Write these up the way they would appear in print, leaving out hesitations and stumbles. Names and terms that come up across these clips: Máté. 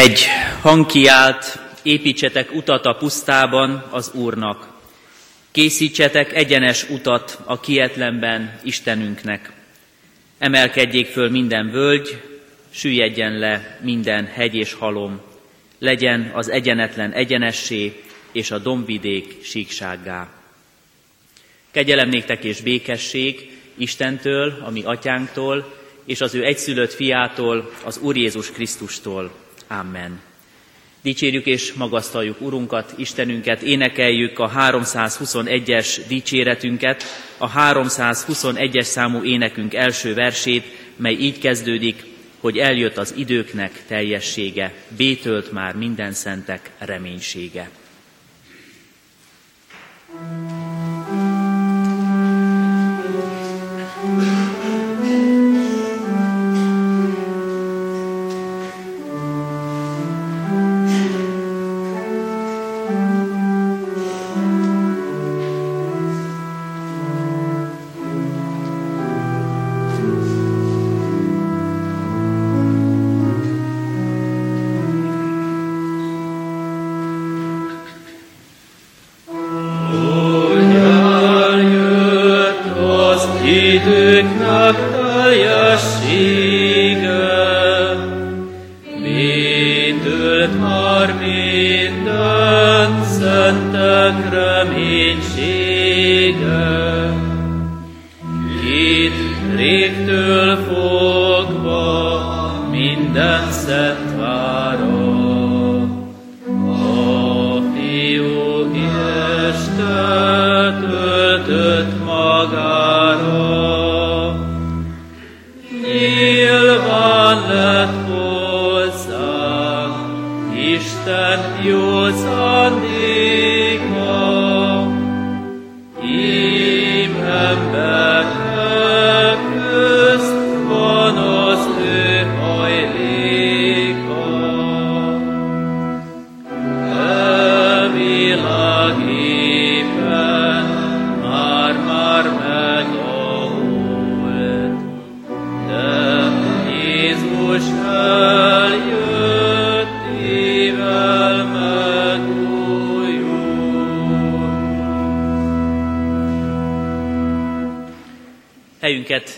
Egy hang kiált, építsetek utat a pusztában az Úrnak, készítsetek egyenes utat a kietlenben Istenünknek. Emelkedjék föl minden völgy, süllyedjen le minden hegy és halom, legyen az egyenetlen egyenessé és a dombvidék síksággá. Kegyelem néktek és békesség Istentől, a mi atyánktól, és az ő egyszülött fiától, az Úr Jézus Krisztustól. Amen. Dicsérjük és magasztaljuk Urunkat, Istenünket, énekeljük a 321-es dicséretünket, a 321-es számú énekünk első versét, mely így kezdődik, hogy eljött az időknek teljessége, bétölt már minden szentek reménysége.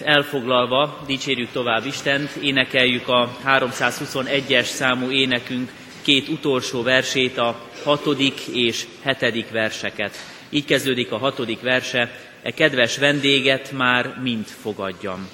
Elfoglalva dicsérjük tovább Istent, énekeljük a 321-es számú énekünk két utolsó versét, a 6. és 7. verseket. Így kezdődik a 6. verse, e kedves vendéget már mind fogadjam.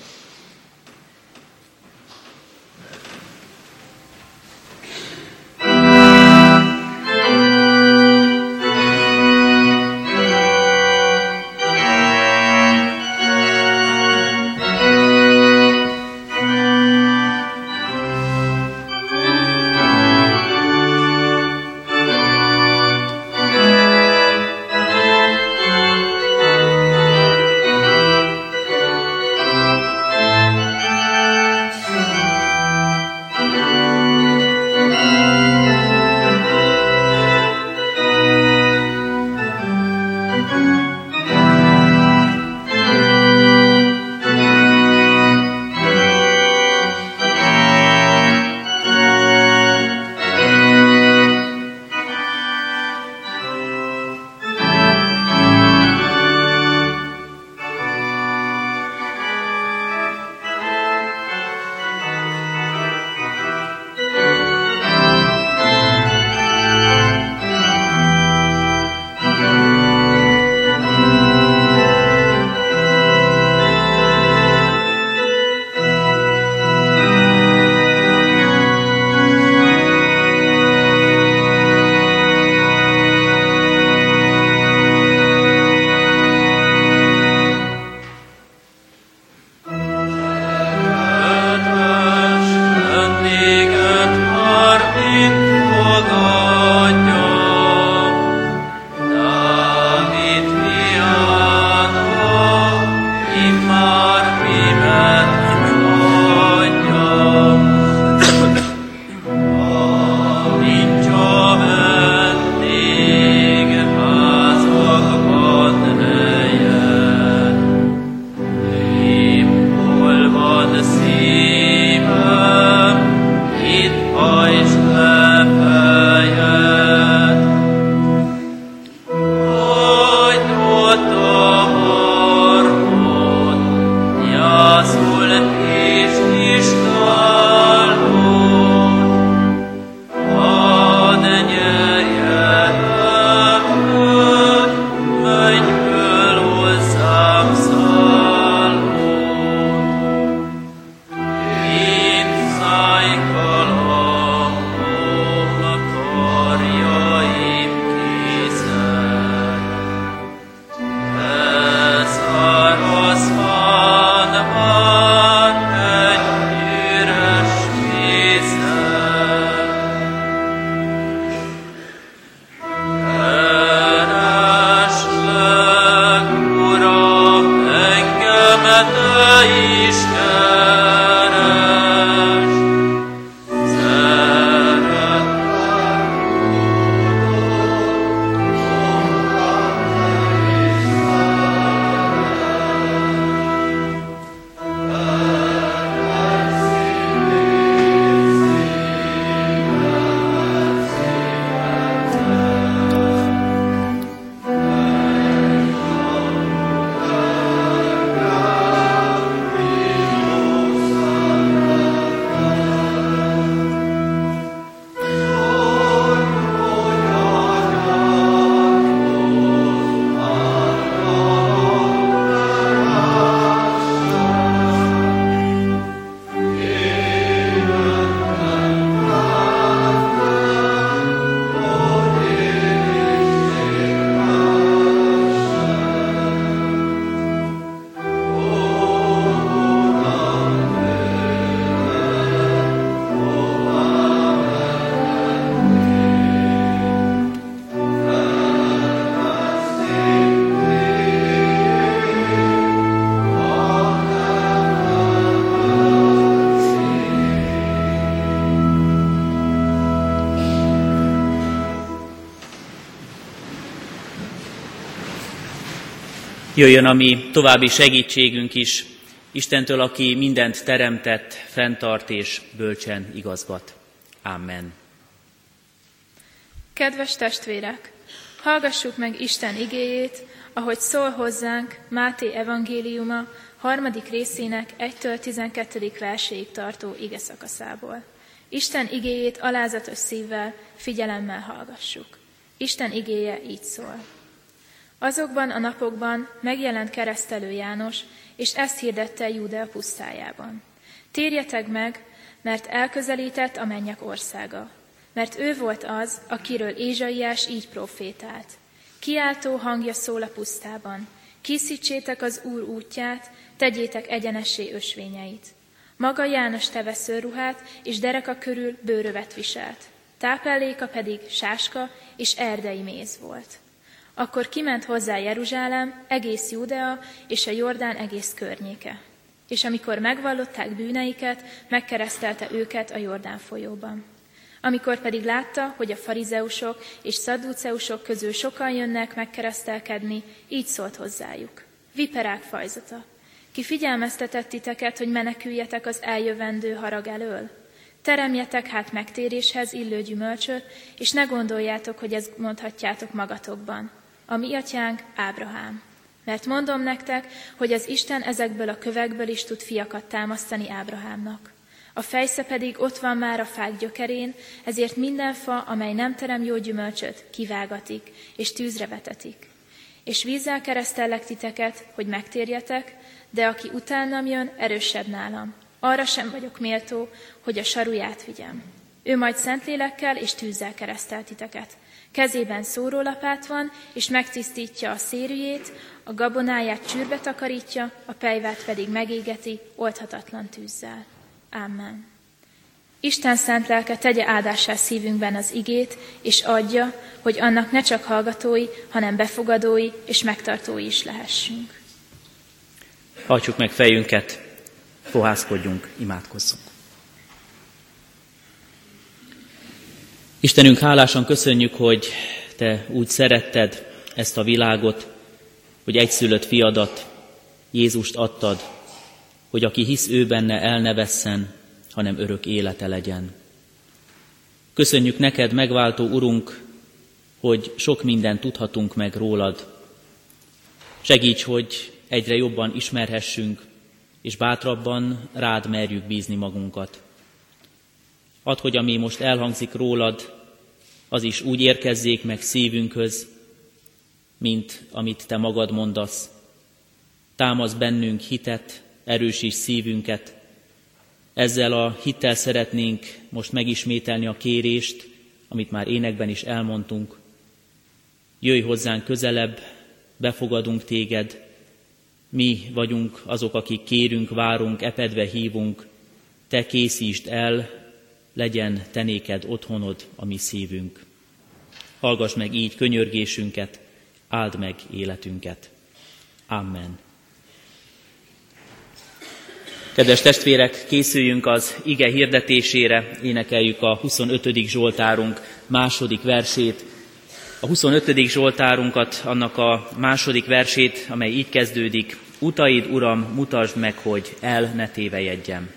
Hajtsd le! Jöjjön a mi további segítségünk is Istentől, aki mindent teremtett, fenntart és bölcsen igazgat. Amen. Kedves testvérek, hallgassuk meg Isten igéjét, ahogy szól hozzánk Máté evangéliuma 3. részének 1-12. verséig tartó ige szakaszából. Isten igéjét alázatos szívvel, figyelemmel hallgassuk. Isten igéje így szól. Azokban a napokban megjelent Keresztelő János, és ezt hirdette Júdea pusztájában. Térjetek meg, mert elközelített a mennyek országa. Mert ő volt az, akiről Ézsaiás így profétált. Kiáltó hangja szól a pusztában. Készítsétek az Úr útját, tegyétek egyenessé ösvényeit. Maga János teveszőruhát és dereka körül bőrövet viselt. Tápláléka pedig sáska és erdei méz volt. Akkor kiment hozzá Jeruzsálem, egész Júdea és a Jordán egész környéke. És amikor megvallották bűneiket, megkeresztelte őket a Jordán folyóban. Amikor pedig látta, hogy a farizeusok és szadduceusok közül sokan jönnek megkeresztelkedni, így szólt hozzájuk. Viperák fajzata! Ki figyelmeztetett titeket, hogy meneküljetek az eljövendő harag elől? Teremjetek hát megtéréshez illő gyümölcsöt, és ne gondoljátok, hogy ezt mondhatjátok magatokban. A mi atyánk Ábrahám. Mert mondom nektek, hogy az Isten ezekből a kövekből is tud fiakat támasztani Ábrahámnak. A fejsze pedig ott van már a fák gyökerén, ezért minden fa, amely nem terem jó gyümölcsöt, kivágatik, és tűzre vetetik. És vízzel keresztellek titeket, hogy megtérjetek, de aki utánam jön, erősebb nálam. Arra sem vagyok méltó, hogy a saruját vigyem. Ő majd Szentlélekkel és tűzzel keresztel titeket. Kezében szórólapát van, és megtisztítja a szérűjét, a gabonáját csűrbe takarítja, a pejvát pedig megégeti oldhatatlan tűzzel. Amen. Isten szent lelke tegye áldássá szívünkben az igét, és adja, hogy annak ne csak hallgatói, hanem befogadói és megtartói is lehessünk. Hajtsuk meg fejünket, fohászkodjunk, imádkozzunk. Istenünk, hálásan köszönjük, hogy Te úgy szeretted ezt a világot, hogy egyszülött fiadat, Jézust adtad, hogy aki hisz ő benne, el ne vesszen, hanem örök élete legyen. Köszönjük neked, megváltó Urunk, hogy sok mindent tudhatunk meg rólad. Segíts, hogy egyre jobban ismerhessünk, és bátrabban rád merjük bízni magunkat. Add, hogy ami most elhangzik rólad, az is úgy érkezzék meg szívünkhöz, mint amit te magad mondasz. Támasz bennünk hitet, erősíts szívünket. Ezzel a hittel szeretnénk most megismételni a kérést, amit már énekben is elmondtunk. Jöjj hozzánk közelebb, befogadunk téged. Mi vagyunk azok, akik kérünk, várunk, epedve hívunk. Te készítsd el, legyen te néked otthonod a mi szívünk. Hallgass meg így könyörgésünket, áld meg életünket. Amen. Kedves testvérek, készüljünk az ige hirdetésére, énekeljük a 25. Zsoltárunk második versét. A 25. Zsoltárunkat, annak a második versét, amely így kezdődik. Utaid, Uram, mutasd meg, hogy el ne tévejedjem.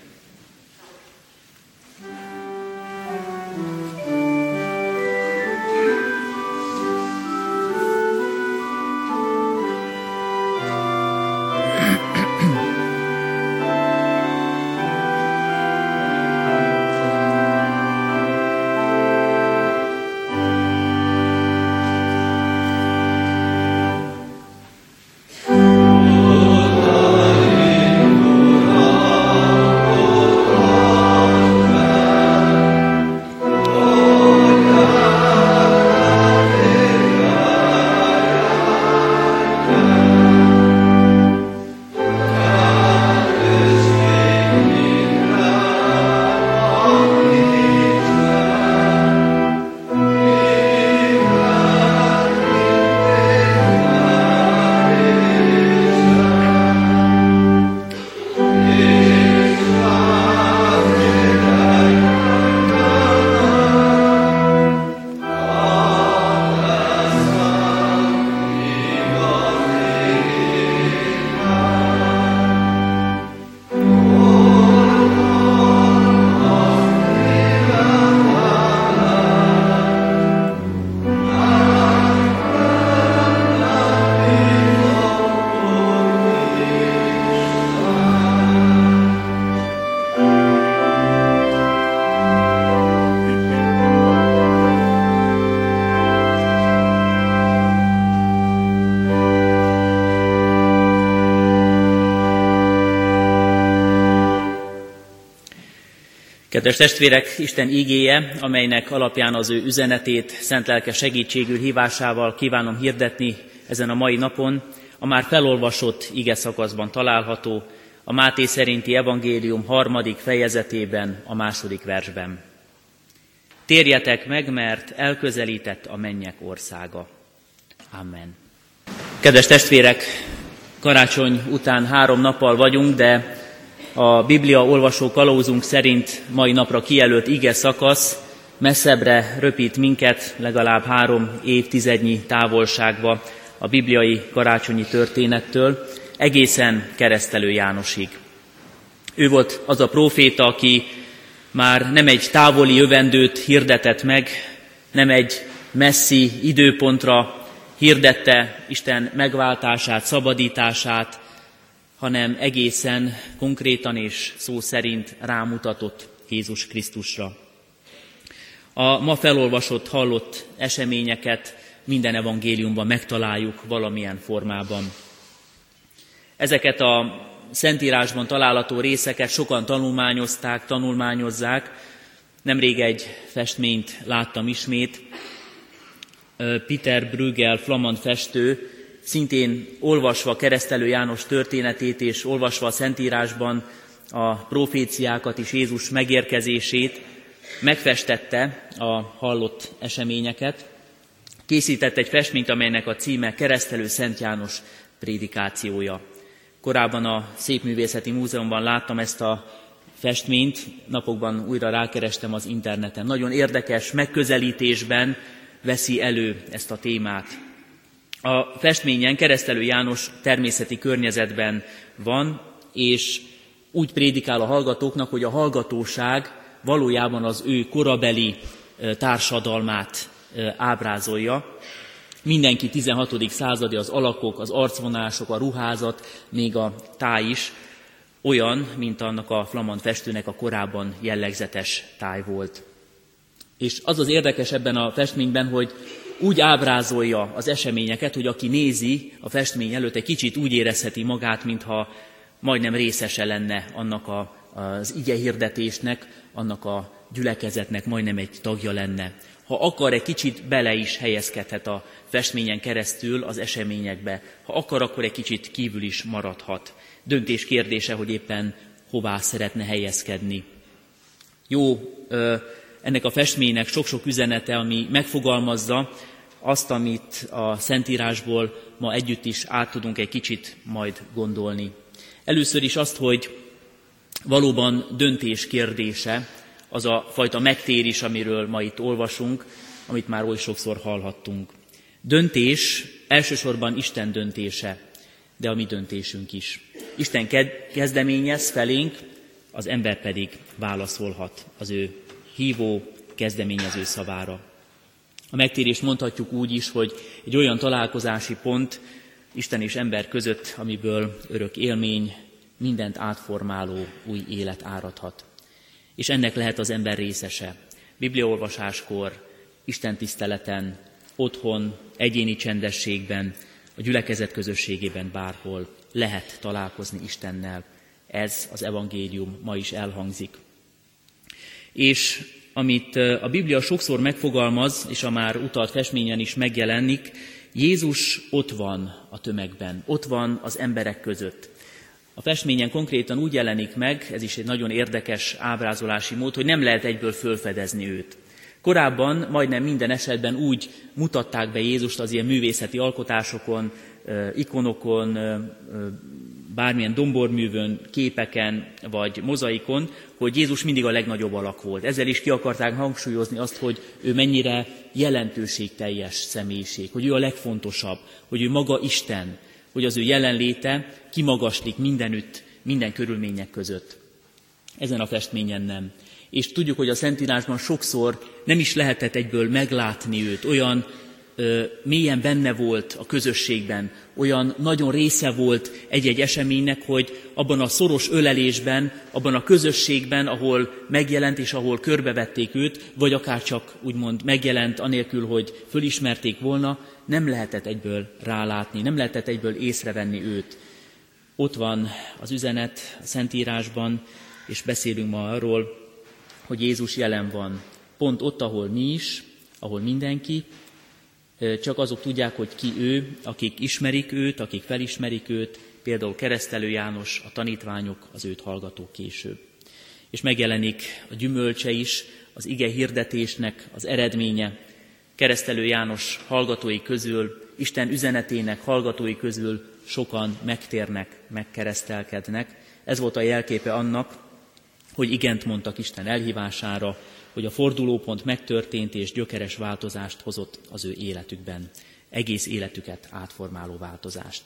Kedves testvérek, Isten ígéje, amelynek alapján az ő üzenetét szent lelke segítségül hívásával kívánom hirdetni ezen a mai napon, a már felolvasott ige szakaszban található, a Máté szerinti evangélium 3. fejezetében, a 2. versben. Térjetek meg, mert elközelített a mennyek országa. Amen. Kedves testvérek, karácsony után 3 nappal vagyunk, de a Biblia olvasó kalauzunk szerint mai napra kijelölt ige szakasz messzebbre röpít minket, legalább 3 évtizednyi távolságba a bibliai karácsonyi történettől, egészen Keresztelő Jánosig. Ő volt az a próféta, aki már nem egy távoli jövendőt hirdetett meg, nem egy messzi időpontra hirdette Isten megváltását, szabadítását, hanem egészen konkrétan és szó szerint rámutatott Jézus Krisztusra. A ma felolvasott, hallott eseményeket minden evangéliumban megtaláljuk valamilyen formában. Ezeket a Szentírásban található részeket sokan tanulmányozták, tanulmányozzák. Nemrég egy festményt láttam ismét. Peter Bruegel, flamand festő, szintén olvasva Keresztelő János történetét és olvasva a Szentírásban a proféciákat és Jézus megérkezését, megfestette a hallott eseményeket. Készített egy festményt, amelynek a címe Keresztelő Szent János prédikációja. Korábban a Szépművészeti Múzeumban láttam ezt a festményt, napokban újra rákerestem az interneten. Nagyon érdekes megközelítésben veszi elő ezt a témát. A festményen Keresztelő János természeti környezetben van, és úgy prédikál a hallgatóknak, hogy a hallgatóság valójában az ő korabeli társadalmát ábrázolja. Mindenki 16. századi, az alakok, az arcvonások, a ruházat, még a táj is olyan, mint annak a flamand festőnek a korábban jellegzetes táj volt. És az az érdekes ebben a festményben, hogy úgy ábrázolja az eseményeket, hogy aki nézi a festmény előtt, egy kicsit úgy érezheti magát, mintha majdnem részese lenne annak az igehirdetésnek, annak a gyülekezetnek majdnem egy tagja lenne. Ha akar, egy kicsit bele is helyezkedhet a festményen keresztül az eseményekbe. Ha akar, akkor egy kicsit kívül is maradhat. Döntés kérdése, hogy éppen hová szeretne helyezkedni. Jó, ennek a festménynek sok-sok üzenete, ami megfogalmazza azt, amit a Szentírásból ma együtt is át tudunk egy kicsit majd gondolni. Először is azt, hogy valóban döntés kérdése, az a fajta megtérés, amiről ma itt olvasunk, amit már oly sokszor hallhattunk. Döntés elsősorban Isten döntése, de a mi döntésünk is. Isten kezdeményez felénk, az ember pedig válaszolhat az ő hívó, kezdeményező szavára. A megtérés mondhatjuk úgy is, hogy egy olyan találkozási pont Isten és ember között, amiből örök élmény, mindent átformáló új élet áradhat. És ennek lehet az ember részese. Bibliaolvasáskor, Isten tiszteleten, otthon, egyéni csendességben, a gyülekezet közösségében bárhol lehet találkozni Istennel. Ez az evangélium ma is elhangzik. És amit a Biblia sokszor megfogalmaz, és a már utalt festményen is megjelenik, Jézus ott van a tömegben, ott van az emberek között. A festményen konkrétan úgy jelenik meg, ez is egy nagyon érdekes ábrázolási mód, hogy nem lehet egyből fölfedezni őt. Korábban majdnem minden esetben úgy mutatták be Jézust az ilyen művészeti alkotásokon, ikonokon, bármilyen domborművön, képeken vagy mozaikon, hogy Jézus mindig a legnagyobb alak volt. Ezzel is ki akarták hangsúlyozni azt, hogy ő mennyire jelentőségteljes személyiség, hogy ő a legfontosabb, hogy ő maga Isten, hogy az ő jelenléte kimagaslik mindenütt, minden körülmények között. Ezen a festményen nem. És tudjuk, hogy a Szentírásban sokszor nem is lehetett egyből meglátni őt, olyan mélyen benne volt a közösségben, olyan nagyon része volt egy-egy eseménynek, hogy abban a szoros ölelésben, abban a közösségben, ahol megjelent és ahol körbevették őt, vagy akár csak úgymond megjelent, anélkül, hogy fölismerték volna, nem lehetett egyből rálátni, nem lehetett egyből észrevenni őt. Ott van az üzenet a Szentírásban, és beszélünk ma arról, hogy Jézus jelen van. Pont ott, ahol mi is, ahol mindenki, csak azok tudják, hogy ki ő, akik ismerik őt, akik felismerik őt, például Keresztelő János, a tanítványok, az őt hallgatók később. És megjelenik a gyümölcse is, az ige hirdetésnek az eredménye. Keresztelő János hallgatói közül, Isten üzenetének hallgatói közül sokan megtérnek, megkeresztelkednek. Ez volt a jelképe annak, hogy igent mondtak Isten elhívására, hogy a fordulópont megtörtént és gyökeres változást hozott az ő életükben. Egész életüket átformáló változást.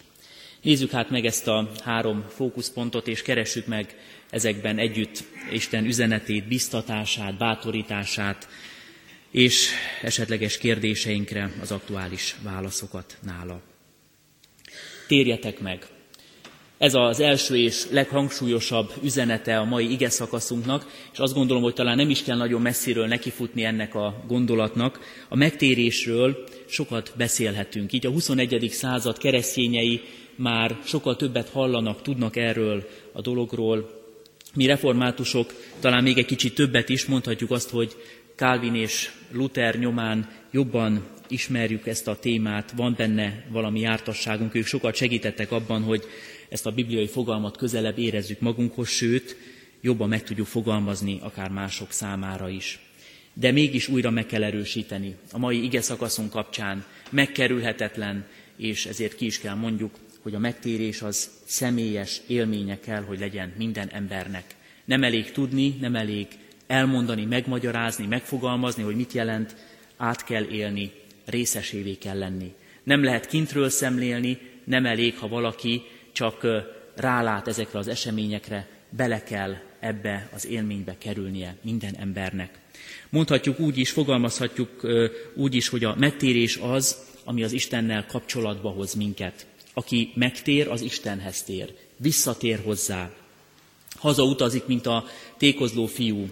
Nézzük hát meg ezt a három fókuszpontot, és keressük meg ezekben együtt Isten üzenetét, biztatását, bátorítását, és esetleges kérdéseinkre az aktuális válaszokat nála. Térjetek meg! Ez az első és leghangsúlyosabb üzenete a mai igeszakaszunknak, és azt gondolom, hogy talán nem is kell nagyon messziről nekifutni ennek a gondolatnak. A megtérésről sokat beszélhetünk. Így a 21. század keresztényei már sokkal többet hallanak, tudnak erről a dologról. Mi reformátusok talán még egy kicsit többet is, mondhatjuk azt, hogy Calvin és Luther nyomán jobban ismerjük ezt a témát, van benne valami jártasságunk, ők sokat segítettek abban, hogy ezt a bibliai fogalmat közelebb érezzük magunkhoz, sőt, jobban meg tudjuk fogalmazni akár mások számára is. De mégis újra meg kell erősíteni. A mai ige szakaszunk kapcsán megkerülhetetlen, és ezért ki is kell mondjuk, hogy a megtérés az személyes élménye kell, hogy legyen minden embernek. Nem elég tudni, nem elég elmondani, megmagyarázni, megfogalmazni, hogy mit jelent, át kell élni, részesévé kell lenni. Nem lehet kintről szemlélni, nem elég, ha valaki csak rálát ezekre az eseményekre, bele kell ebbe az élménybe kerülnie minden embernek. Mondhatjuk úgy is, fogalmazhatjuk úgy is, hogy a megtérés az, ami az Istennel kapcsolatba hoz minket. Aki megtér, az Istenhez tér, visszatér hozzá. Hazautazik, mint a tékozló fiú.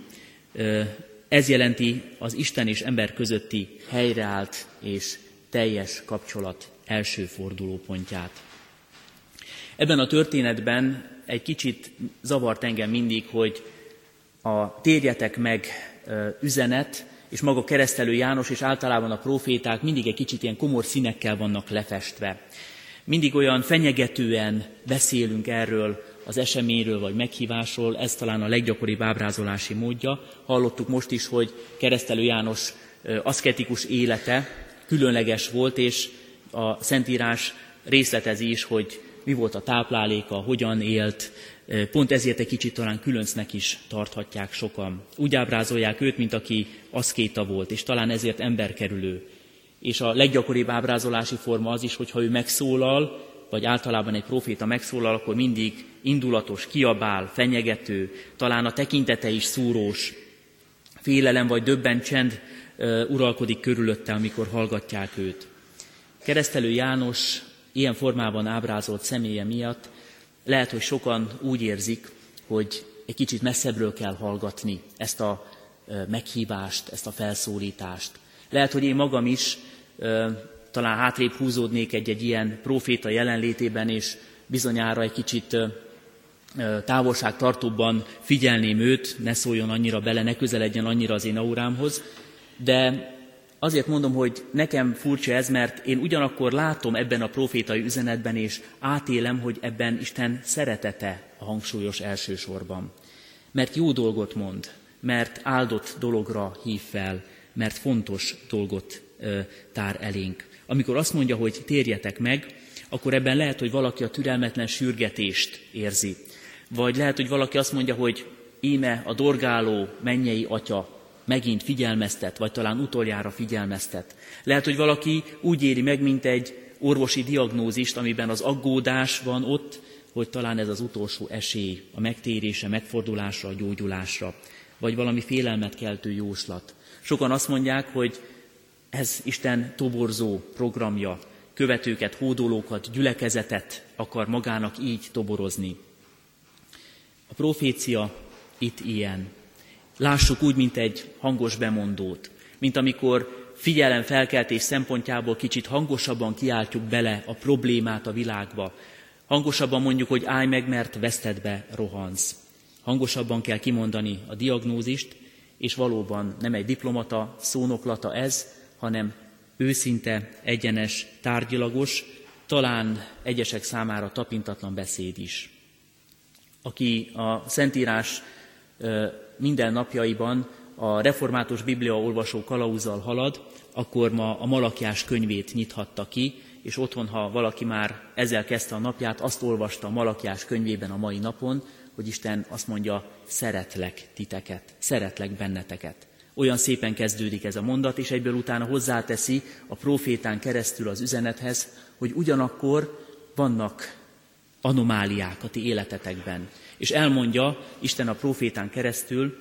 Ez jelenti az Isten és ember közötti helyreállt és teljes kapcsolat első fordulópontját. Ebben a történetben egy kicsit zavart engem mindig, hogy a térjetek meg üzenet, és maga Keresztelő János, és általában a proféták mindig egy kicsit ilyen komor színekkel vannak lefestve. Mindig olyan fenyegetően beszélünk erről az eseményről vagy meghívásról, ez talán a leggyakoribb ábrázolási módja. Hallottuk most is, hogy Keresztelő János aszketikus élete különleges volt, és a Szentírás részletezi is, hogy mi volt a tápláléka, hogyan élt, pont ezért egy kicsit talán különcnek is tarthatják sokan. Úgy ábrázolják őt, mint aki aszkéta volt, és talán ezért emberkerülő. És a leggyakoribb ábrázolási forma az is, hogyha ő megszólal, vagy általában egy proféta megszólal, akkor mindig indulatos, kiabál, fenyegető, talán a tekintete is szúrós, félelem vagy döbbent csend uralkodik körülötte, amikor hallgatják őt. Keresztelő János ilyen formában ábrázolt személye miatt lehet, hogy sokan úgy érzik, hogy egy kicsit messzebbről kell hallgatni ezt a meghívást, ezt a felszólítást. Lehet, hogy én magam is talán hátrébb húzódnék egy ilyen proféta jelenlétében, és bizonyára egy kicsit távolságtartóbban figyelném őt, ne szóljon annyira bele, ne közeledjen annyira az én aurámhoz, de azért mondom, hogy nekem furcsa ez, mert én ugyanakkor látom ebben a profétai üzenetben, és átélem, hogy ebben Isten szeretete a hangsúlyos elsősorban. Mert jó dolgot mond, mert áldott dologra hív fel, mert fontos dolgot tár elénk. Amikor azt mondja, hogy térjetek meg, akkor ebben lehet, hogy valaki a türelmetlen sürgetést érzi. Vagy lehet, hogy valaki azt mondja, hogy íme a dorgáló mennyei atya megint figyelmeztet, vagy talán utoljára figyelmeztet. Lehet, hogy valaki úgy éri meg, mint egy orvosi diagnózist, amiben az aggódás van ott, hogy talán ez az utolsó esély a megtérésre, megfordulásra, a gyógyulásra, vagy valami félelmet keltő jóslat. Sokan azt mondják, hogy ez Isten toborzó programja, követőket, hódolókat, gyülekezetet akar magának így toborozni. A profécia itt ilyen. Lássuk úgy, mint egy hangos bemondót, mint amikor figyelemfelkeltés szempontjából kicsit hangosabban kiáltjuk bele a problémát a világba. Hangosabban mondjuk, hogy állj meg, mert vesztedbe rohansz. Hangosabban kell kimondani a diagnózist, és valóban nem egy diplomata, szónoklata ez, hanem őszinte, egyenes, tárgyilagos, talán egyesek számára tapintatlan beszéd is. Aki a Szentírás minden napjaiban a református bibliaolvasó kalauzzal halad, akkor ma a Malakiás könyvét nyithatta ki, és otthon, ha valaki már ezzel kezdte a napját, azt olvasta a Malakiás könyvében a mai napon, hogy Isten azt mondja, szeretlek titeket, szeretlek benneteket. Olyan szépen kezdődik ez a mondat, és egyből utána hozzáteszi a prófétán keresztül az üzenethez, hogy ugyanakkor vannak anomáliák a ti életetekben. És elmondja Isten a prófétán keresztül,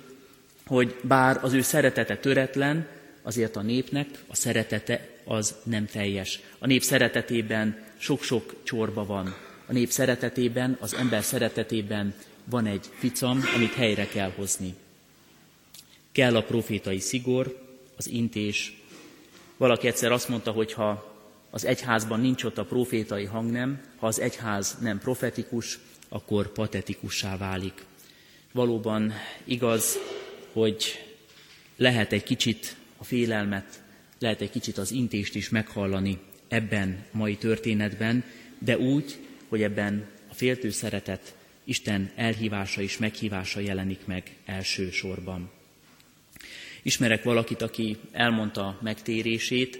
hogy bár az ő szeretete töretlen, azért a népnek a szeretete az nem teljes. A nép szeretetében sok-sok csorba van. A nép szeretetében, az ember szeretetében van egy ficam, amit helyre kell hozni. Kell a profétai szigor, az intés. Valaki egyszer azt mondta, hogy ha az egyházban nincs ott a profétai hang, nem, ha az egyház nem profetikus, akkor patetikussá válik. Valóban igaz, hogy lehet egy kicsit a félelmet, lehet egy kicsit az intést is meghallani ebben a mai történetben, de úgy, hogy ebben a féltő szeretet Isten elhívása és meghívása jelenik meg elsősorban. Ismerek valakit, aki elmondta megtérését,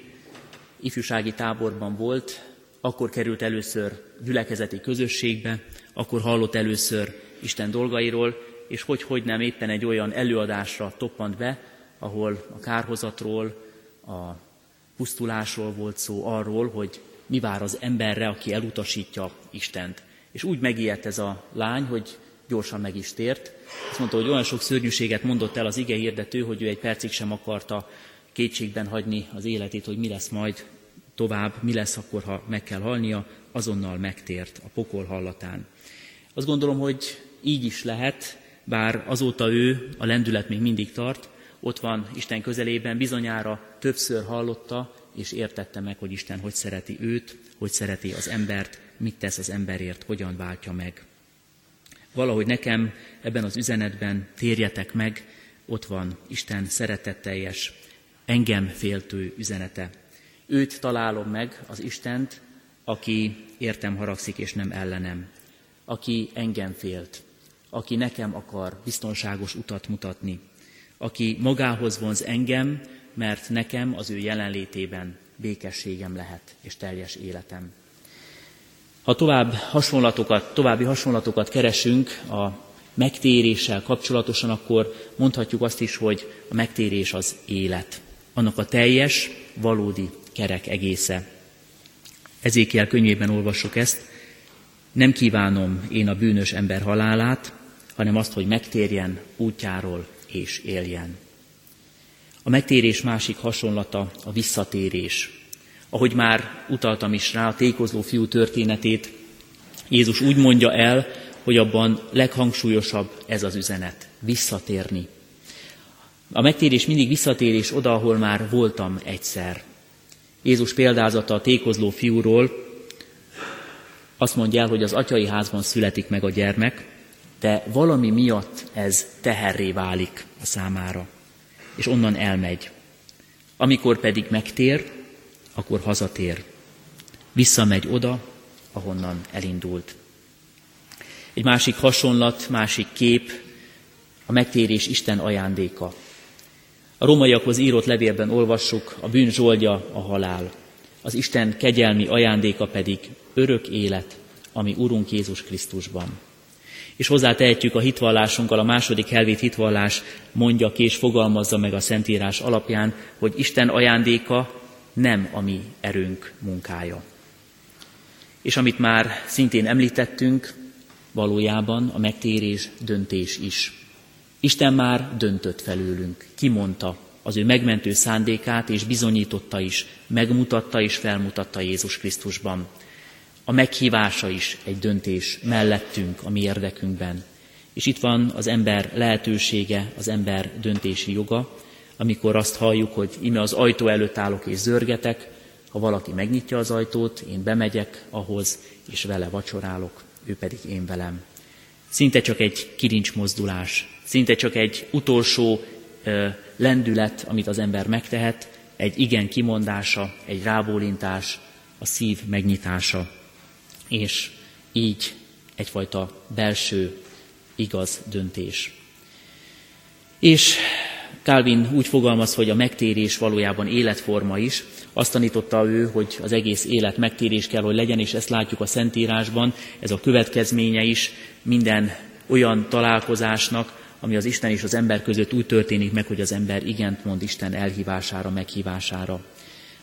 ifjúsági táborban volt, akkor került először gyülekezeti közösségbe, akkor hallott először Isten dolgairól, és hogy nem éppen egy olyan előadásra toppant be, ahol a kárhozatról, a pusztulásról volt szó, arról, hogy mi vár az emberre, aki elutasítja Istent. És úgy megijedt ez a lány, hogy gyorsan meg is tért. Azt mondta, hogy olyan sok szörnyűséget mondott el az ige hirdető, hogy ő egy percig sem akarta kétségben hagyni az életét, hogy mi lesz majd tovább, mi lesz akkor, ha meg kell halnia, azonnal megtért a pokol hallatán. Azt gondolom, hogy így is lehet, bár azóta ő, a lendület még mindig tart, ott van Isten közelében, bizonyára többször hallotta, és értette meg, hogy Isten hogy szereti őt, hogy szereti az embert, mit tesz az emberért, hogyan váltja meg. Valahogy nekem ebben az üzenetben térjetek meg, ott van Isten szeretetteljes, engem féltő üzenete. Őt találom meg, az Istent, aki értem haragszik és nem ellenem, aki engem félt, aki nekem akar biztonságos utat mutatni, aki magához vonz engem, mert nekem az ő jelenlétében békességem lehet, és teljes életem. Ha további hasonlatokat keresünk a megtéréssel kapcsolatosan, akkor mondhatjuk azt is, hogy a megtérés az élet. Annak a teljes, valódi kerek egésze. Ezékiel könyvében olvassuk ezt. Nem kívánom én a bűnös ember halálát, hanem azt, hogy megtérjen útjáról és éljen. A megtérés másik hasonlata a visszatérés. Ahogy már utaltam is rá a tékozló fiú történetét, Jézus úgy mondja el, hogy abban leghangsúlyosabb ez az üzenet, visszatérni. A megtérés mindig visszatérés oda, ahol már voltam egyszer. Jézus példázata a tékozló fiúról azt mondja el, hogy az atyai házban születik meg a gyermek, de valami miatt ez teherré válik a számára, és onnan elmegy. Amikor pedig megtér, akkor hazatér. Visszamegy oda, ahonnan elindult. Egy másik hasonlat, másik kép, a megtérés Isten ajándéka. A rómaiakhoz írott levélben olvassuk, a bűn zsoldja a halál. Az Isten kegyelmi ajándéka pedig örök élet, ami Urunk Jézus Krisztusban. És hozzátehetjük a hitvallásunkkal, a második helvét hitvallás mondja ki és fogalmazza meg a Szentírás alapján, hogy Isten ajándéka nem a mi erőnk munkája. És amit már szintén említettünk, valójában a megtérés döntés is. Isten már döntött felőlünk, kimondta az ő megmentő szándékát, és bizonyította is, megmutatta és felmutatta Jézus Krisztusban. A meghívása is egy döntés mellettünk, a mi érdekünkben. És itt van az ember lehetősége, az ember döntési joga, amikor azt halljuk, hogy íme az ajtó előtt állok és zörgetek, ha valaki megnyitja az ajtót, én bemegyek ahhoz, és vele vacsorálok, ő pedig én velem. Szinte csak egy kirincsmozdulás, szinte csak egy utolsó lendület, amit az ember megtehet, egy igen kimondása, egy rábólintás, a szív megnyitása, és így egyfajta belső igaz döntés. És Calvin úgy fogalmaz, hogy a megtérés valójában életforma is. Azt tanította ő, hogy az egész élet megtérés kell, hogy legyen, és ezt látjuk a Szentírásban, ez a következménye is minden olyan találkozásnak, ami az Isten és az ember között úgy történik meg, hogy az ember igent mond Isten elhívására, meghívására.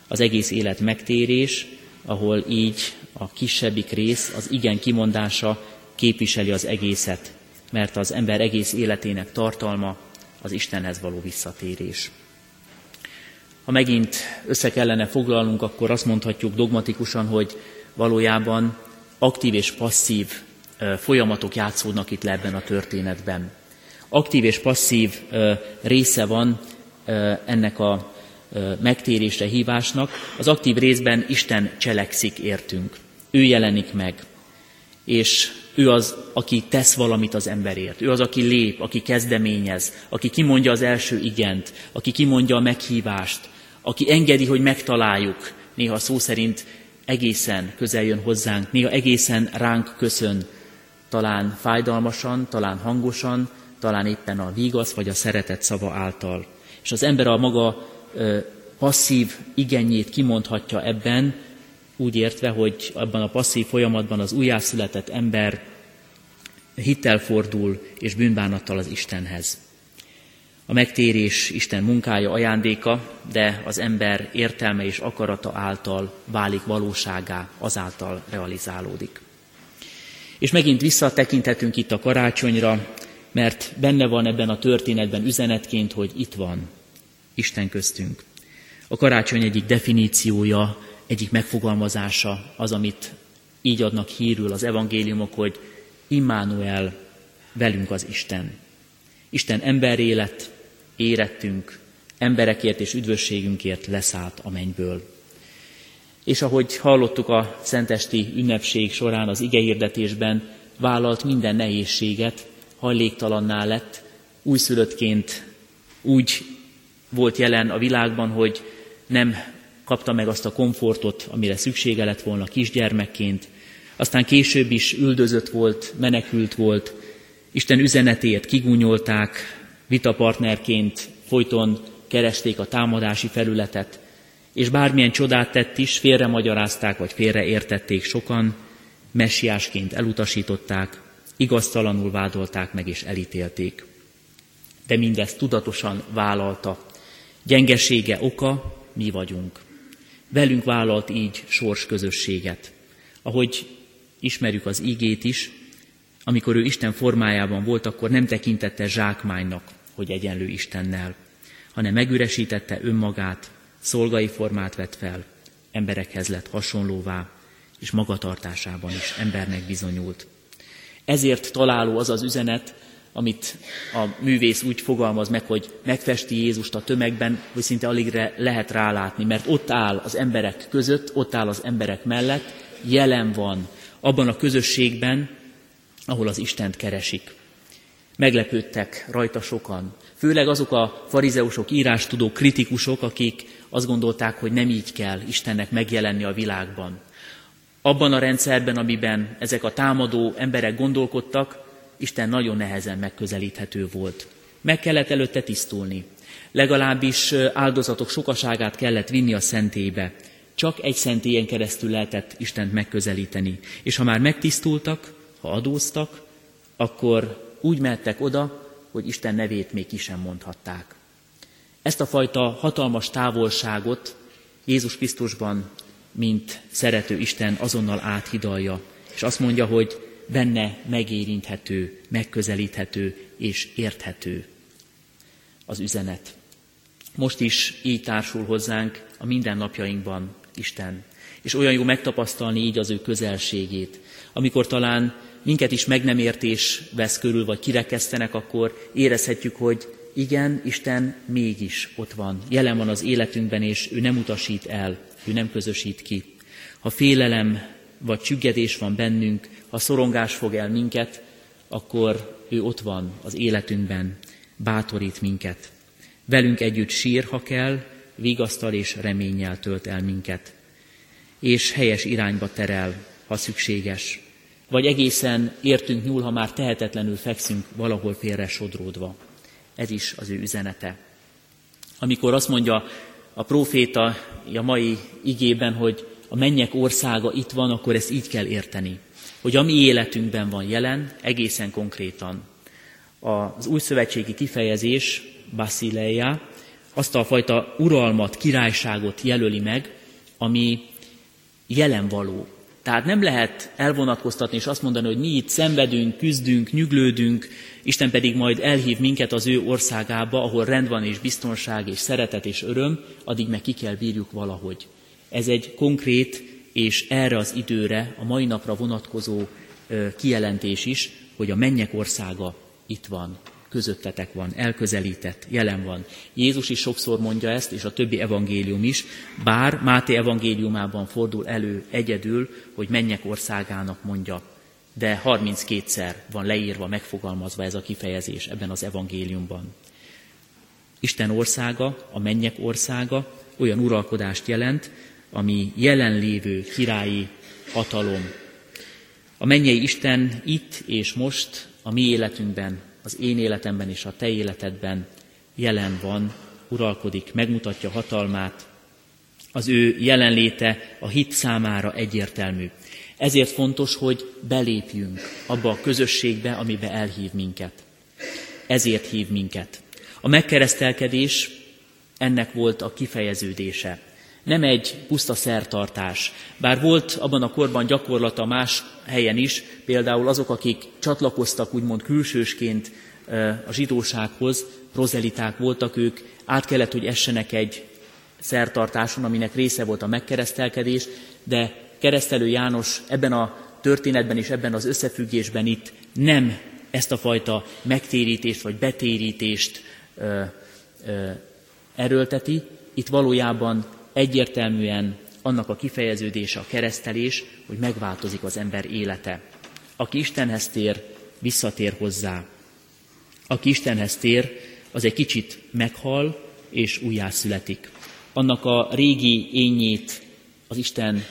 Az egész élet megtérés, ahol így a kisebbik rész, az igen kimondása képviseli az egészet, mert az ember egész életének tartalma az Istenhez való visszatérés. Ha megint össze kellene foglalnunk, akkor azt mondhatjuk dogmatikusan, hogy valójában aktív és passzív folyamatok játszódnak itt le ebben a történetben. Aktív és passzív része van ennek a megtérésre hívásnak. Az aktív részben Isten cselekszik értünk. Ő jelenik meg, és ő az, aki tesz valamit az emberért. Ő az, aki lép, aki kezdeményez, aki kimondja az első igent, aki kimondja a meghívást, aki engedi, hogy megtaláljuk. Néha szó szerint egészen közel jön hozzánk, néha egészen ránk köszön. Talán fájdalmasan, talán hangosan, talán éppen a vígasz vagy a szeretet szava által. És az ember a maga passzív igényét kimondhatja ebben, úgy értve, hogy abban a passzív folyamatban az újjászületett ember hittel fordul és bűnbánattal az Istenhez. A megtérés Isten munkája, ajándéka, de az ember értelme és akarata által válik valóságá, azáltal realizálódik. És megint visszatekinthetünk itt a karácsonyra, mert benne van ebben a történetben üzenetként, hogy itt van Isten köztünk. A karácsony egyik definíciója, egyik megfogalmazása az, amit így adnak hírül az evangéliumok, hogy Immanuel, velünk az Isten. Isten emberré lett, érettünk, emberekért és üdvösségünkért leszállt a mennyből. És ahogy hallottuk a szentesti ünnepség során az igehirdetésben, vállalt minden nehézséget, hajléktalanná lett, újszülöttként úgy volt jelen a világban, hogy nem kapta meg azt a komfortot, amire szüksége lett volna kisgyermekként. Aztán később is üldözött volt, menekült volt, Isten üzenetét kigúnyolták, vitapartnerként folyton keresték a támadási felületet, és bármilyen csodát tett is, félremagyarázták vagy félreértették sokan, messiásként elutasították, igaztalanul vádolták meg és elítélték. De mindezt tudatosan vállalta. Gyengesége oka, mi vagyunk. Velünk vállalt így sorsközösséget. Ahogy ismerjük az ígét is, amikor ő Isten formájában volt, akkor nem tekintette zsákmánynak, hogy egyenlő Istennel, hanem megüresítette önmagát, szolgai formát vett fel, emberekhez lett hasonlóvá, és magatartásában is embernek bizonyult. Ezért találó az az üzenet, amit a művész úgy fogalmaz meg, hogy megfesti Jézust a tömegben, hogy szinte alig lehet rálátni, mert ott áll az emberek között, ott áll az emberek mellett, jelen van abban a közösségben, ahol az Istent keresik. Meglepődtek rajta sokan, főleg azok a farizeusok, írástudók, kritikusok, akik azt gondolták, hogy nem így kell Istennek megjelenni a világban. Abban a rendszerben, amiben ezek a támadó emberek gondolkodtak, Isten nagyon nehezen megközelíthető volt. Meg kellett előtte tisztulni. Legalábbis áldozatok sokaságát kellett vinni a szentélybe. Csak egy szentélyen keresztül lehetett Istent megközelíteni. És ha már megtisztultak, ha adóztak, akkor úgy mehettek oda, hogy Isten nevét még ki sem mondhatták. Ezt a fajta hatalmas távolságot Jézus Krisztusban, mint szerető Isten azonnal áthidalja, és azt mondja, hogy benne megérinthető, megközelíthető és érthető az üzenet. Most is így társul hozzánk a mindennapjainkban Isten. És olyan jó megtapasztalni így az ő közelségét. Amikor talán minket is meg nem értés vesz körül, vagy kirekesztenek, akkor érezhetjük, hogy igen, Isten mégis ott van. Jelen van az életünkben, és ő nem utasít el, ő nem közösít ki. Ha félelem vagy csüggedés van bennünk, ha szorongás fog el minket, akkor ő ott van az életünkben, bátorít minket. Velünk együtt sír, ha kell, vigasztal és reménnyel tölt el minket. És helyes irányba terel, ha szükséges. Vagy egészen értünk nyúl, ha már tehetetlenül fekszünk valahol félre sodródva. Ez is az ő üzenete. Amikor azt mondja a próféta a mai igében, hogy a mennyek országa itt van, akkor ezt így kell érteni. Hogy a mi életünkben van jelen, egészen konkrétan. Az újszövetségi kifejezés, basileia, azt a fajta uralmat, királyságot jelöli meg, ami jelen való. Tehát nem lehet elvonatkoztatni és azt mondani, hogy mi itt szenvedünk, küzdünk, nyüglődünk, Isten pedig majd elhív minket az ő országába, ahol rend van és biztonság és szeretet és öröm, addig meg ki kell bírjuk valahogy. Ez egy konkrét és erre az időre, a mai napra vonatkozó kijelentés is, hogy a mennyek országa itt van, közöttetek van, elközelített, jelen van. Jézus is sokszor mondja ezt, és a többi evangélium is, bár Máté evangéliumában fordul elő egyedül, hogy mennyek országának mondja. De 32-szer van leírva, megfogalmazva ez a kifejezés ebben az evangéliumban. Isten országa, a mennyek országa olyan uralkodást jelent, ami jelenlévő királyi hatalom. A mennyei Isten itt és most a mi életünkben, az én életemben és a te életedben jelen van, uralkodik, megmutatja hatalmát. Az ő jelenléte a hit számára egyértelmű. Ezért fontos, hogy belépjünk abba a közösségbe, amibe elhív minket. Ezért hív minket. A megkeresztelkedés ennek volt a kifejeződése. Nem egy puszta szertartás. Bár volt abban a korban gyakorlata más helyen is, például azok, akik csatlakoztak úgymond külsősként a zsidósághoz, prozeliták voltak ők, át kellett, hogy essenek egy szertartáson, aminek része volt a megkeresztelkedés, de keresztelő János ebben a történetben és ebben az összefüggésben itt nem ezt a fajta megtérítést vagy betérítést erőlteti, itt valójában egyértelműen annak a kifejeződése a keresztelés, hogy megváltozik az ember élete. Aki Istenhez tér, visszatér hozzá. Aki Istenhez tér, az egy kicsit meghal és újjászületik. Annak a régi énjét az Isten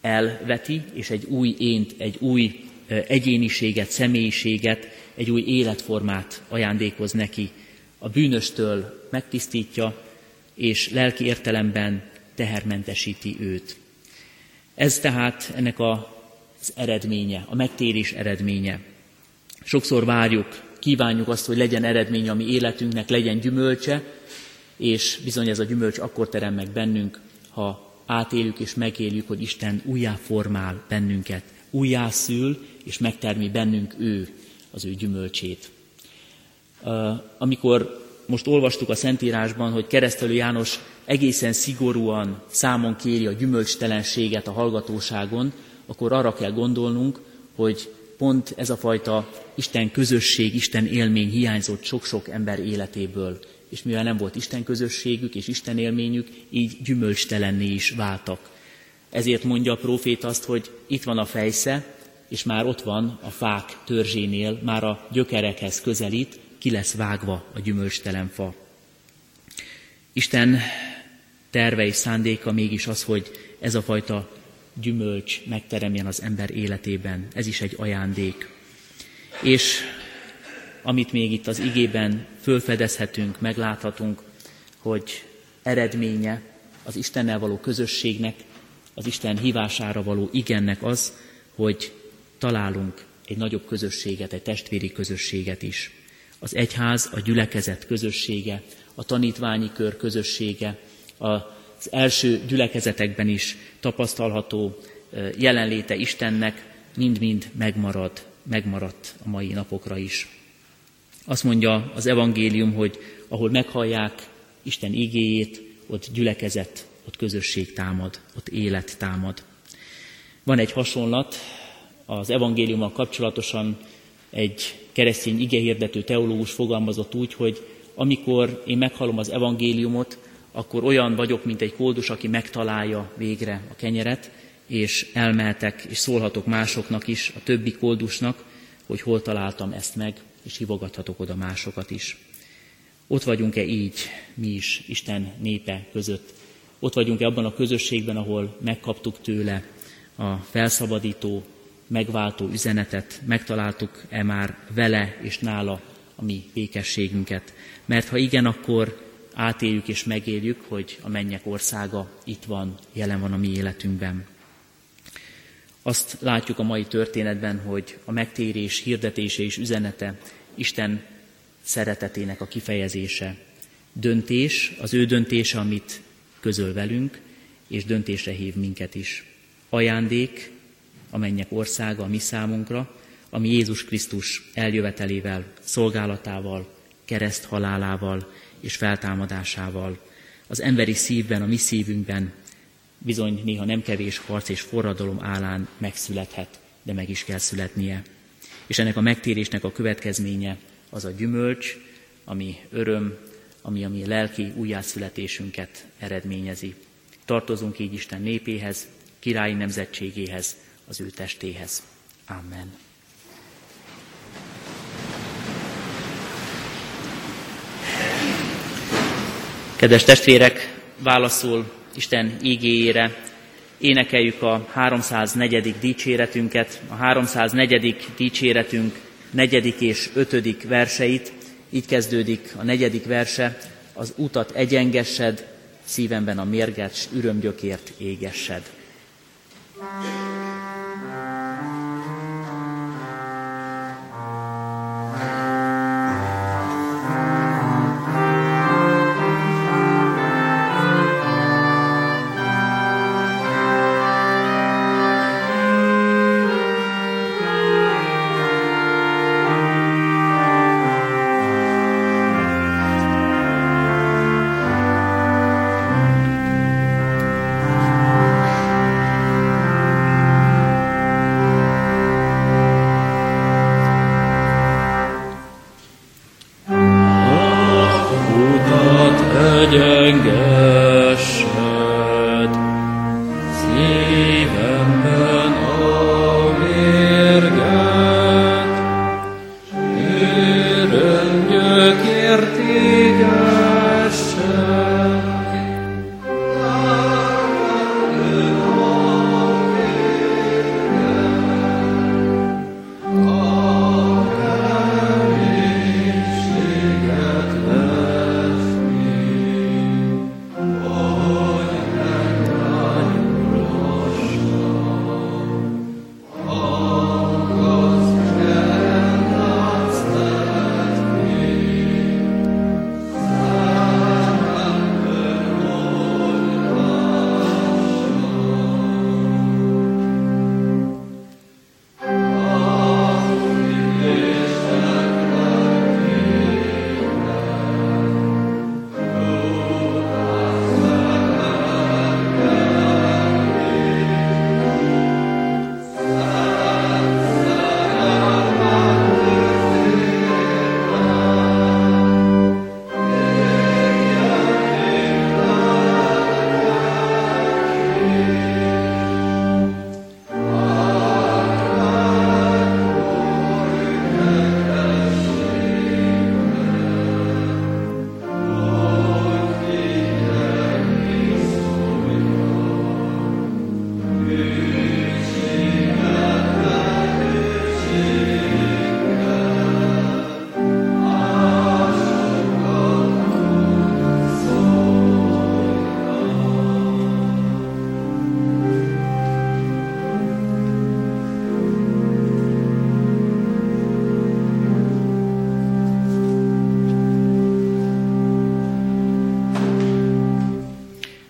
elveti, és egy új ént, egy új egyéniséget, személyiséget, egy új életformát ajándékoz neki. A bűnöstől megtisztítja, és lelki értelemben tehermentesíti őt. Ez tehát ennek az eredménye, a megtérés eredménye. Sokszor várjuk, kívánjuk azt, hogy legyen eredménye a mi életünknek, legyen gyümölcse, és bizony ez a gyümölcs akkor terem meg bennünk, ha átéljük és megéljük, hogy Isten újjáformál bennünket, újjászül és megtermi bennünk ő, az ő gyümölcsét. Amikor most olvastuk a Szentírásban, hogy keresztelő János egészen szigorúan számon kéri a gyümölcstelenséget a hallgatóságon, akkor arra kell gondolnunk, hogy pont ez a fajta Isten közösség, Isten élmény hiányzott sok-sok ember életéből. És mivel nem volt Isten közösségük és Isten élményük, így gyümölcstelenné is váltak. Ezért mondja a próféta azt, hogy itt van a fejsze, és már ott van a fák törzsénél, már a gyökerekhez közelít, ki lesz vágva a gyümölcstelen fa. Isten terve és szándéka mégis az, hogy ez a fajta gyümölcs megteremjen az ember életében. Ez is egy ajándék. És amit még itt az igében fölfedezhetünk, megláthatunk, hogy eredménye az Istennel való közösségnek, az Isten hívására való igennek az, hogy találunk egy nagyobb közösséget, egy testvéri közösséget is. Az egyház, a gyülekezet közössége, a tanítványi kör közössége, az első gyülekezetekben is tapasztalható jelenléte Istennek mind-mind megmaradt a mai napokra is. Azt mondja az evangélium, hogy ahol meghallják Isten igéjét, ott gyülekezet, ott közösség támad, ott élet támad. Van egy hasonlat az evangéliummal kapcsolatosan, egy keresztény igehirdető teológus fogalmazott úgy, hogy amikor én meghallom az evangéliumot, akkor olyan vagyok, mint egy koldus, aki megtalálja végre a kenyeret, és elmehetek, és szólhatok másoknak is, a többi koldusnak, hogy hol találtam ezt meg, és hívogathatok oda másokat is. Ott vagyunk-e így mi is Isten népe között? Ott vagyunk-e abban a közösségben, ahol megkaptuk tőle a felszabadító, megváltó üzenetet, megtaláltuk-e már vele és nála a mi békességünket? Mert ha igen, akkor átéljük és megéljük, hogy a mennyek országa itt van, jelen van a mi életünkben. Azt látjuk a mai történetben, hogy a megtérés hirdetése és üzenete Isten szeretetének a kifejezése. Döntés, az ő döntése, amit közöl velünk, és döntésre hív minket is. Ajándék, a mennyek országa a mi számunkra, ami Jézus Krisztus eljövetelével, szolgálatával, kereszt halálával és feltámadásával. Az emberi szívben, a mi szívünkben bizony néha nem kevés harc és forradalom állán megszülethet, de meg is kell születnie. És ennek a megtérésnek a következménye az a gyümölcs, ami öröm, ami a mi lelki újjászületésünket eredményezi. Tartozunk így Isten népéhez, királyi nemzetségéhez, az ő testéhez. Amen. Kedves testvérek, válaszol Isten ígéjére. Énekeljük a 304. dicséretünket, a 304. dicséretünk 4. és 5. verseit. Így kezdődik a 4. verse, az utat egyengessed, szívemben a mérges ürömgyökért égessed.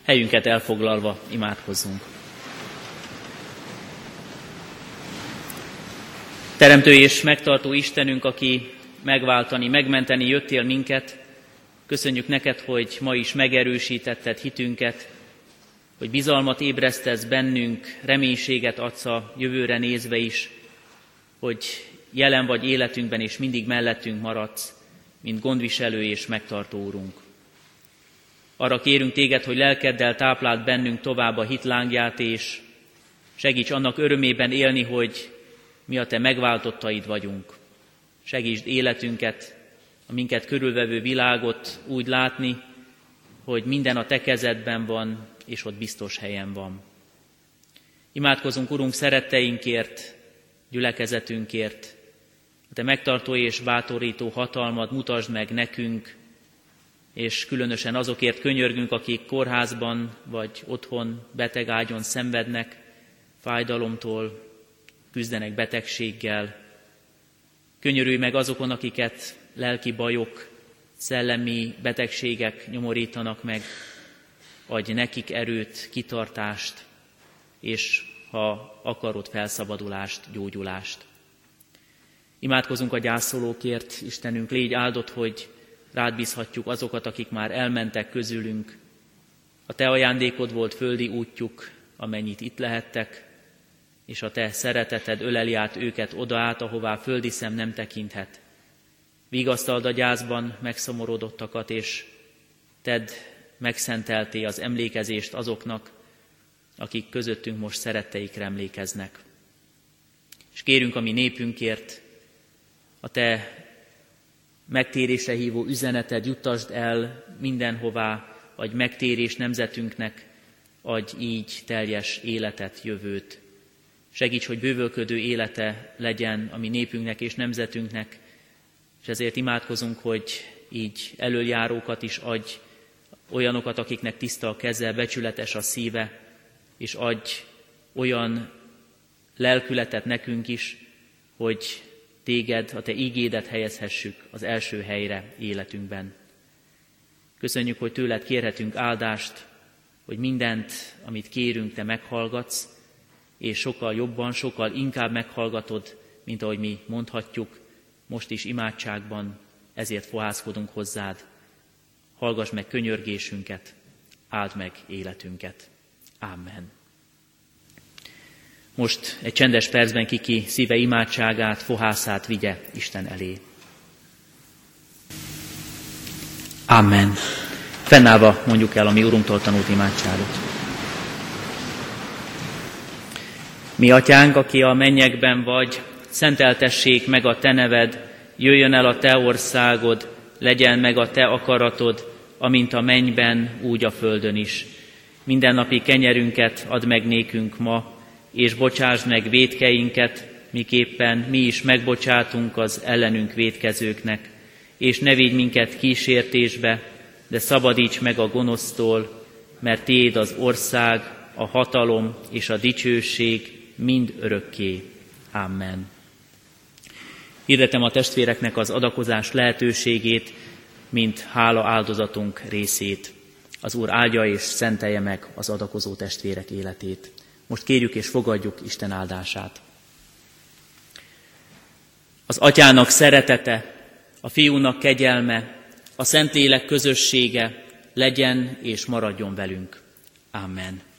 Helyünket elfoglalva imádkozzunk. Teremtő és megtartó Istenünk, aki megváltani, megmenteni jöttél minket, köszönjük neked, hogy ma is megerősítetted hitünket, hogy bizalmat ébresztesz bennünk, reménységet adsz a jövőre nézve is, hogy jelen vagy életünkben és mindig mellettünk maradsz, mint gondviselő és megtartó úrunk. Arra kérünk téged, hogy lelkeddel tápláld bennünk tovább a hit lángját, és segíts annak örömében élni, hogy mi a te megváltottaid vagyunk. Segítsd életünket, a minket körülvevő világot úgy látni, hogy minden a te kezedben van, és ott biztos helyen van. Imádkozunk, Urunk, szeretteinkért, gyülekezetünkért. A te megtartó és bátorító hatalmad mutasd meg nekünk, és különösen azokért könyörgünk, akik kórházban vagy otthon betegágyon szenvednek, fájdalomtól, küzdenek betegséggel. Könyörülj meg azokon, akiket lelki bajok, szellemi betegségek nyomorítanak meg. Adj nekik erőt, kitartást, és ha akarod, felszabadulást, gyógyulást. Imádkozunk a gyászolókért, Istenünk, légy áldott, hogy rád bízhatjuk azokat, akik már elmentek közülünk. A te ajándékod volt földi útjuk, amennyit itt lehettek, és a te szereteted öleli át őket oda át, ahová földi szem nem tekinthet. Vigasztald a gyászban megszomorodottakat, és tedd megszentelté az emlékezést azoknak, akik közöttünk most szeretteikre emlékeznek. És kérünk a mi népünkért, a te megtérésre hívó üzeneted juttasd el mindenhová, adj megtérés nemzetünknek, adj így teljes életet, jövőt. Segíts, hogy bővölködő élete legyen a mi népünknek és nemzetünknek, és ezért imádkozunk, hogy így elöljárókat is adj, olyanokat, akiknek tiszta a keze, becsületes a szíve, és adj olyan lelkületet nekünk is, hogy téged, a te ígédet helyezhessük az első helyre életünkben. Köszönjük, hogy tőled kérhetünk áldást, hogy mindent, amit kérünk, te meghallgatsz, és sokkal jobban, sokkal inkább meghallgatod, mint ahogy mi mondhatjuk, most is imádságban, ezért fohászkodunk hozzád. Hallgass meg könyörgésünket, áld meg életünket. Amen. Most egy csendes percben kiki szíve imádságát, fohászát vigye Isten elé. Amen. Fennállva mondjuk el a mi Urunktól tanult imádságot. Mi Atyánk, aki a mennyekben vagy, szenteltessék meg a te neved, jöjjön el a te országod, legyen meg a te akaratod, amint a mennyben, úgy a földön is. Mindennapi kenyerünket add meg nékünk ma, és bocsásd meg vétkeinket, miképpen mi is megbocsátunk az ellenünk vétkezőknek. És ne vigy minket kísértésbe, de szabadíts meg a gonosztól, mert tiéd az ország, a hatalom és a dicsőség mind örökké. Amen. Hirdetem a testvéreknek az adakozás lehetőségét, mint hála áldozatunk részét. Az Úr áldja és szentelje meg az adakozó testvérek életét. Most kérjük és fogadjuk Isten áldását. Az Atyának szeretete, a Fiúnak kegyelme, a Szentlélek közössége legyen és maradjon velünk. Amen.